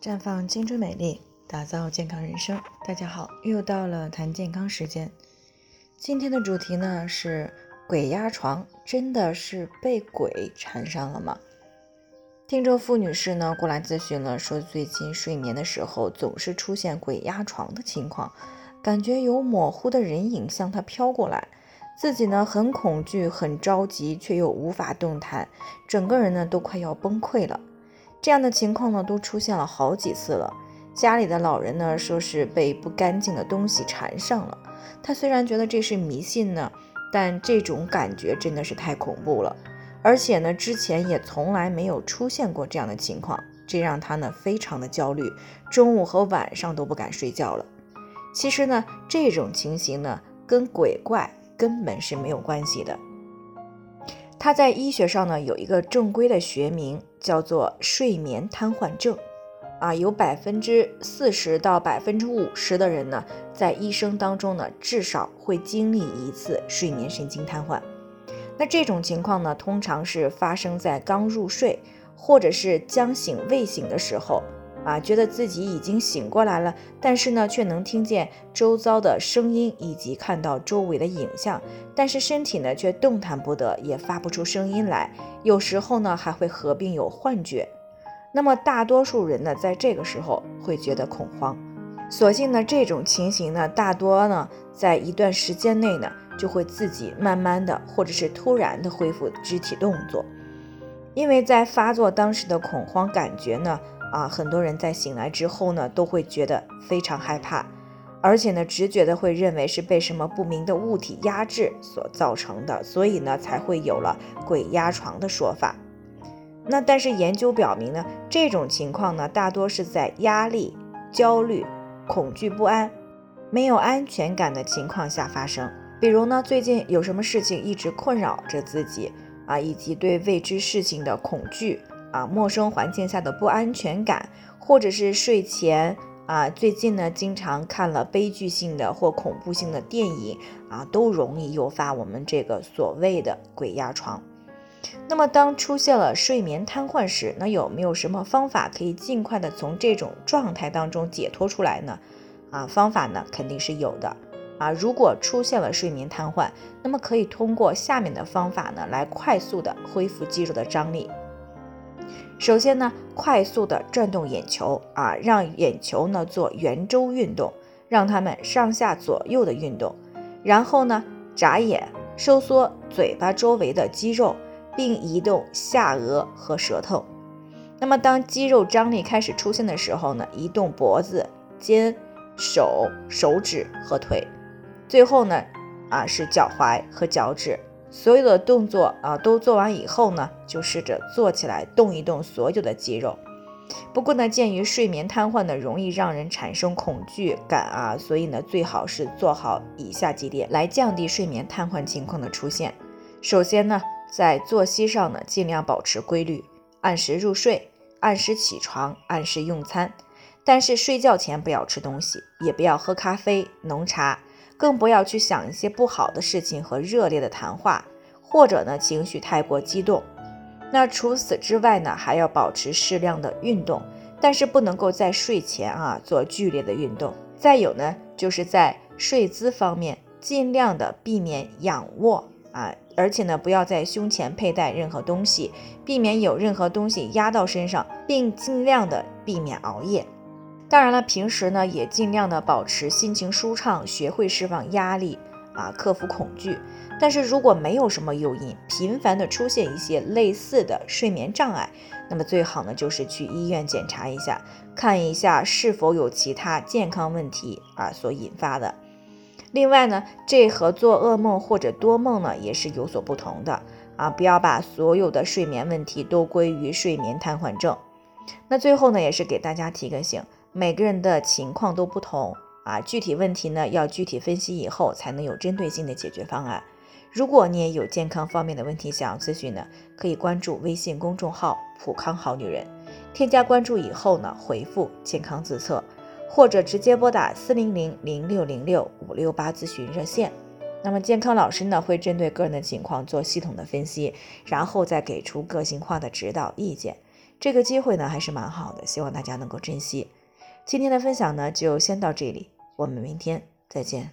绽放青春美丽，打造健康人生。大家好，又到了谈健康时间。今天的主题呢是鬼压床，真的是被鬼缠上了吗？听众付女士呢过来咨询了，说最近睡眠的时候总是出现鬼压床的情况，感觉有模糊的人影向她飘过来，自己呢很恐惧，很着急，却又无法动弹，整个人呢都快要崩溃了。这样的情况呢都出现了好几次了。家里的老人呢说是被不干净的东西缠上了，他虽然觉得这是迷信呢，但这种感觉真的是太恐怖了，而且呢之前也从来没有出现过这样的情况，这让他呢非常的焦虑，中午和晚上都不敢睡觉了。其实呢这种情形呢跟鬼怪根本是没有关系的，它在医学上呢有一个正规的学名，叫做睡眠瘫痪症啊，有 40% 到 50% 的人呢在一生当中呢至少会经历一次睡眠神经瘫痪。那这种情况呢通常是发生在刚入睡或者是将醒未醒的时候啊，觉得自己已经醒过来了，但是呢却能听见周遭的声音以及看到周围的影像，但是身体呢却动弹不得，也发不出声音来，有时候呢还会合并有幻觉。那么大多数人呢在这个时候会觉得恐慌，所幸呢这种情形呢大多呢在一段时间内呢就会自己慢慢的或者是突然的恢复肢体动作。因为在发作当时的恐慌感觉呢很多人在醒来之后呢都会觉得非常害怕，而且呢直觉的会认为是被什么不明的物体压制所造成的，所以呢才会有了鬼压床的说法。那但是研究表明呢这种情况呢大多是在压力、焦虑、恐惧不安、没有安全感的情况下发生，比如呢最近有什么事情一直困扰着自己以及对未知事情的恐惧陌生环境下的不安全感，或者是睡前最近呢经常看了悲剧性的或恐怖性的电影都容易诱发我们这个所谓的鬼压床。那么当出现了睡眠瘫痪时，那有没有什么方法可以尽快的从这种状态当中解脱出来呢？方法呢肯定是有的如果出现了睡眠瘫痪，那么可以通过下面的方法呢来快速的恢复肌肉的张力。首先呢快速的转动眼球让眼球呢做圆周运动，让它们上下左右的运动，然后呢眨眼，收缩嘴巴周围的肌肉，并移动下颚和舌头。那么当肌肉张力开始出现的时候呢，移动脖子、肩、手、手指和腿，最后呢是脚踝和脚趾。所有的动作都做完以后呢，就试着坐起来动一动所有的肌肉。不过呢，鉴于睡眠瘫痪呢容易让人产生恐惧感所以呢最好是做好以下几点来降低睡眠瘫痪情况的出现。首先呢，在作息上呢尽量保持规律，按时入睡，按时起床，按时用餐，但是睡觉前不要吃东西，也不要喝咖啡、浓茶，更不要去想一些不好的事情和热烈的谈话，或者呢情绪太过激动。那除此之外呢，还要保持适量的运动，但是不能够在睡前做剧烈的运动。再有呢，就是在睡姿方面，尽量的避免仰卧而且呢不要在胸前佩戴任何东西，避免有任何东西压到身上，并尽量的避免熬夜。当然了，平时呢也尽量的保持心情舒畅，学会释放压力克服恐惧。但是如果没有什么诱因，频繁的出现一些类似的睡眠障碍，那么最好呢就是去医院检查一下，看一下是否有其他健康问题所引发的。另外呢，这和做噩梦或者多梦呢也是有所不同的不要把所有的睡眠问题都归于睡眠瘫痪症。那最后呢，也是给大家提个醒，每个人的情况都不同具体问题呢要具体分析以后才能有针对性的解决方案。如果你也有健康方面的问题想要咨询呢，可以关注微信公众号普康好女人，添加关注以后呢回复健康自测，或者直接拨打400-0606-568咨询热线。那么健康老师呢会针对个人的情况做系统的分析，然后再给出个性化的指导意见。这个机会呢还是蛮好的，希望大家能够珍惜。今天的分享呢就先到这里，我们明天再见。